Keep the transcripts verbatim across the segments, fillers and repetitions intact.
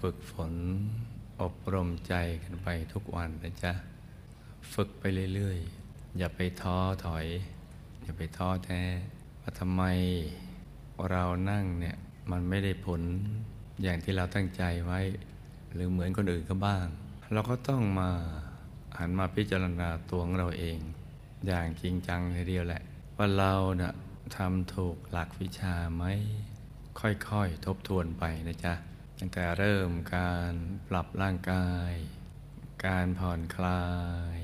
ฝึกฝนอบรมใจกันไปทุกวันนะจ๊ะฝึกไปเรื่อยๆอย่าไปท้อถอยอย่าไปท้อแท้ว่าทำไมเรานั่งเนี่ยมันไม่ได้ผลอย่างที่เราตั้งใจไว้หรือเหมือนคนอื่นก็บ้างเราก็ต้องมาหันมาพิจารณาตัวของเราเองอย่างจริงจังเลยเดียวแหละว่าเราเนี่ยทำถูกหลักวิชาไหมค่อยๆทบทวนไปนะจ๊ะตั้งแต่เริ่มการปรับร่างกายการผ่อนคลาย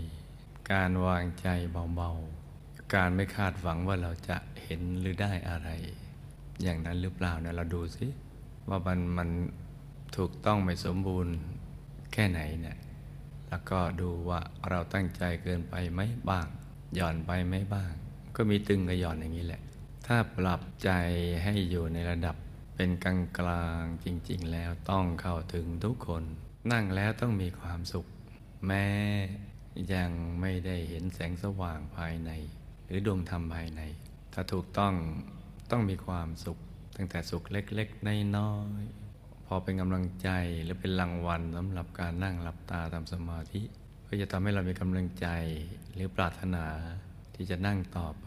การวางใจเบาๆการไม่คาดหวังว่าเราจะเห็นหรือได้อะไรอย่างนั้นหรือเปล่าเนี่ยเราดูสิว่ามันมันถูกต้องไม่สมบูรณ์แค่ไหนเนี่ยแล้วก็ดูว่าเราตั้งใจเกินไปไหมบ้างหย่อนไปไหมบ้างก็มีตึงกับหย่อนอย่างนี้แหละถ้าปรับใจให้อยู่ในระดับเป็นกลางกลางจริงๆแล้วต้องเข้าถึงทุกคนนั่งแล้วต้องมีความสุขแม้ยังไม่ได้เห็นแสงสว่างภายในหรือดวงธรรมภายในถ้าถูกต้องต้องมีความสุขตั้งแต่สุขเล็กๆน้อยๆพอเป็นกำลังใจหรือเป็นรางวัลสำหรับการนั่งหลับตาทำสมาธิก็จะทำให้เรามีกำลังใจหรือปรารถนาที่จะนั่งต่อไป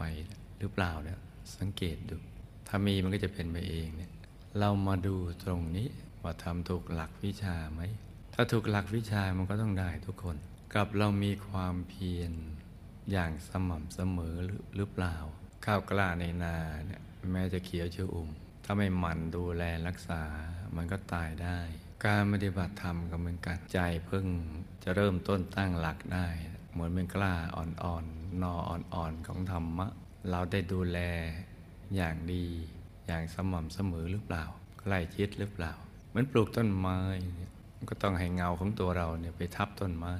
หรือเปล่าเนี่ยสังเกตดูถ้ามีมันก็จะเป็นไปเองเนี่ยเรามาดูตรงนี้ว่าทำถูกหลักวิชาไหมถ้าถูกหลักวิชามันก็ต้องได้ทุกคนกับเรามีความเพียรอย่างสม่ำเสมอหรือเปล่าข้าวกล้าในนาเนี่ยแม้จะเขียวชื่ออุ่มถ้าไม่หมั่นดูแลรักษามันก็ตายได้การปฏิบัติธรรมก็เหมือนกันใจเพิ่งจะเริ่มต้นตั้งหลักได้เหมือนเป็นกล้าอ่อนๆนออ่อนๆของธรรมะเราได้ดูแลอย่างดีอย่างสม่ำเสมอหรือเปล่าใกล้ชิดหรือเปล่าเหมือนปลูกต้นไม้ก็ต้องให้เงาของตัวเราเนี่ยไปทับต้นไม้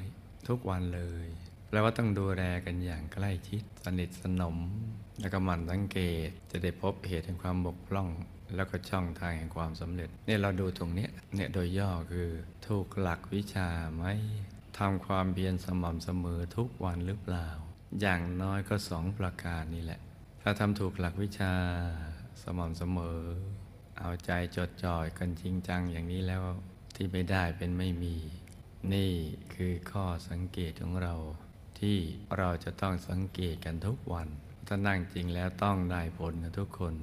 ทุกวันเลยแปลว่าต้องดูแลกันอย่างใกล้ชิดสนิทสนมแล้วก็หมั่นสังเกตจะได้พบเหตุแห่งความบกพร่องแล้วก็ช่องทางแห่งความสำเร็จเนี่ยเราดูตรงนี้เนี่ยโดยย่อคือถูกหลักวิชาไหมทำความเพียรสม่ำเสมอทุกวันหรือเปล่าอย่างน้อยก็สองประการนี่แหละถ้าทำถูกหลักวิชาสม่ำเสมอเอาใจจดจ่อกันจริงจังอย่างนี้แล้วที่ไม่ได้เป็นไม่มีนี่คือข้อสังเกตของเราที่เราจะต้องสังเกตกันทุกวันถ้านั่งจริงแล้วต้องได้ผลนะทุกคน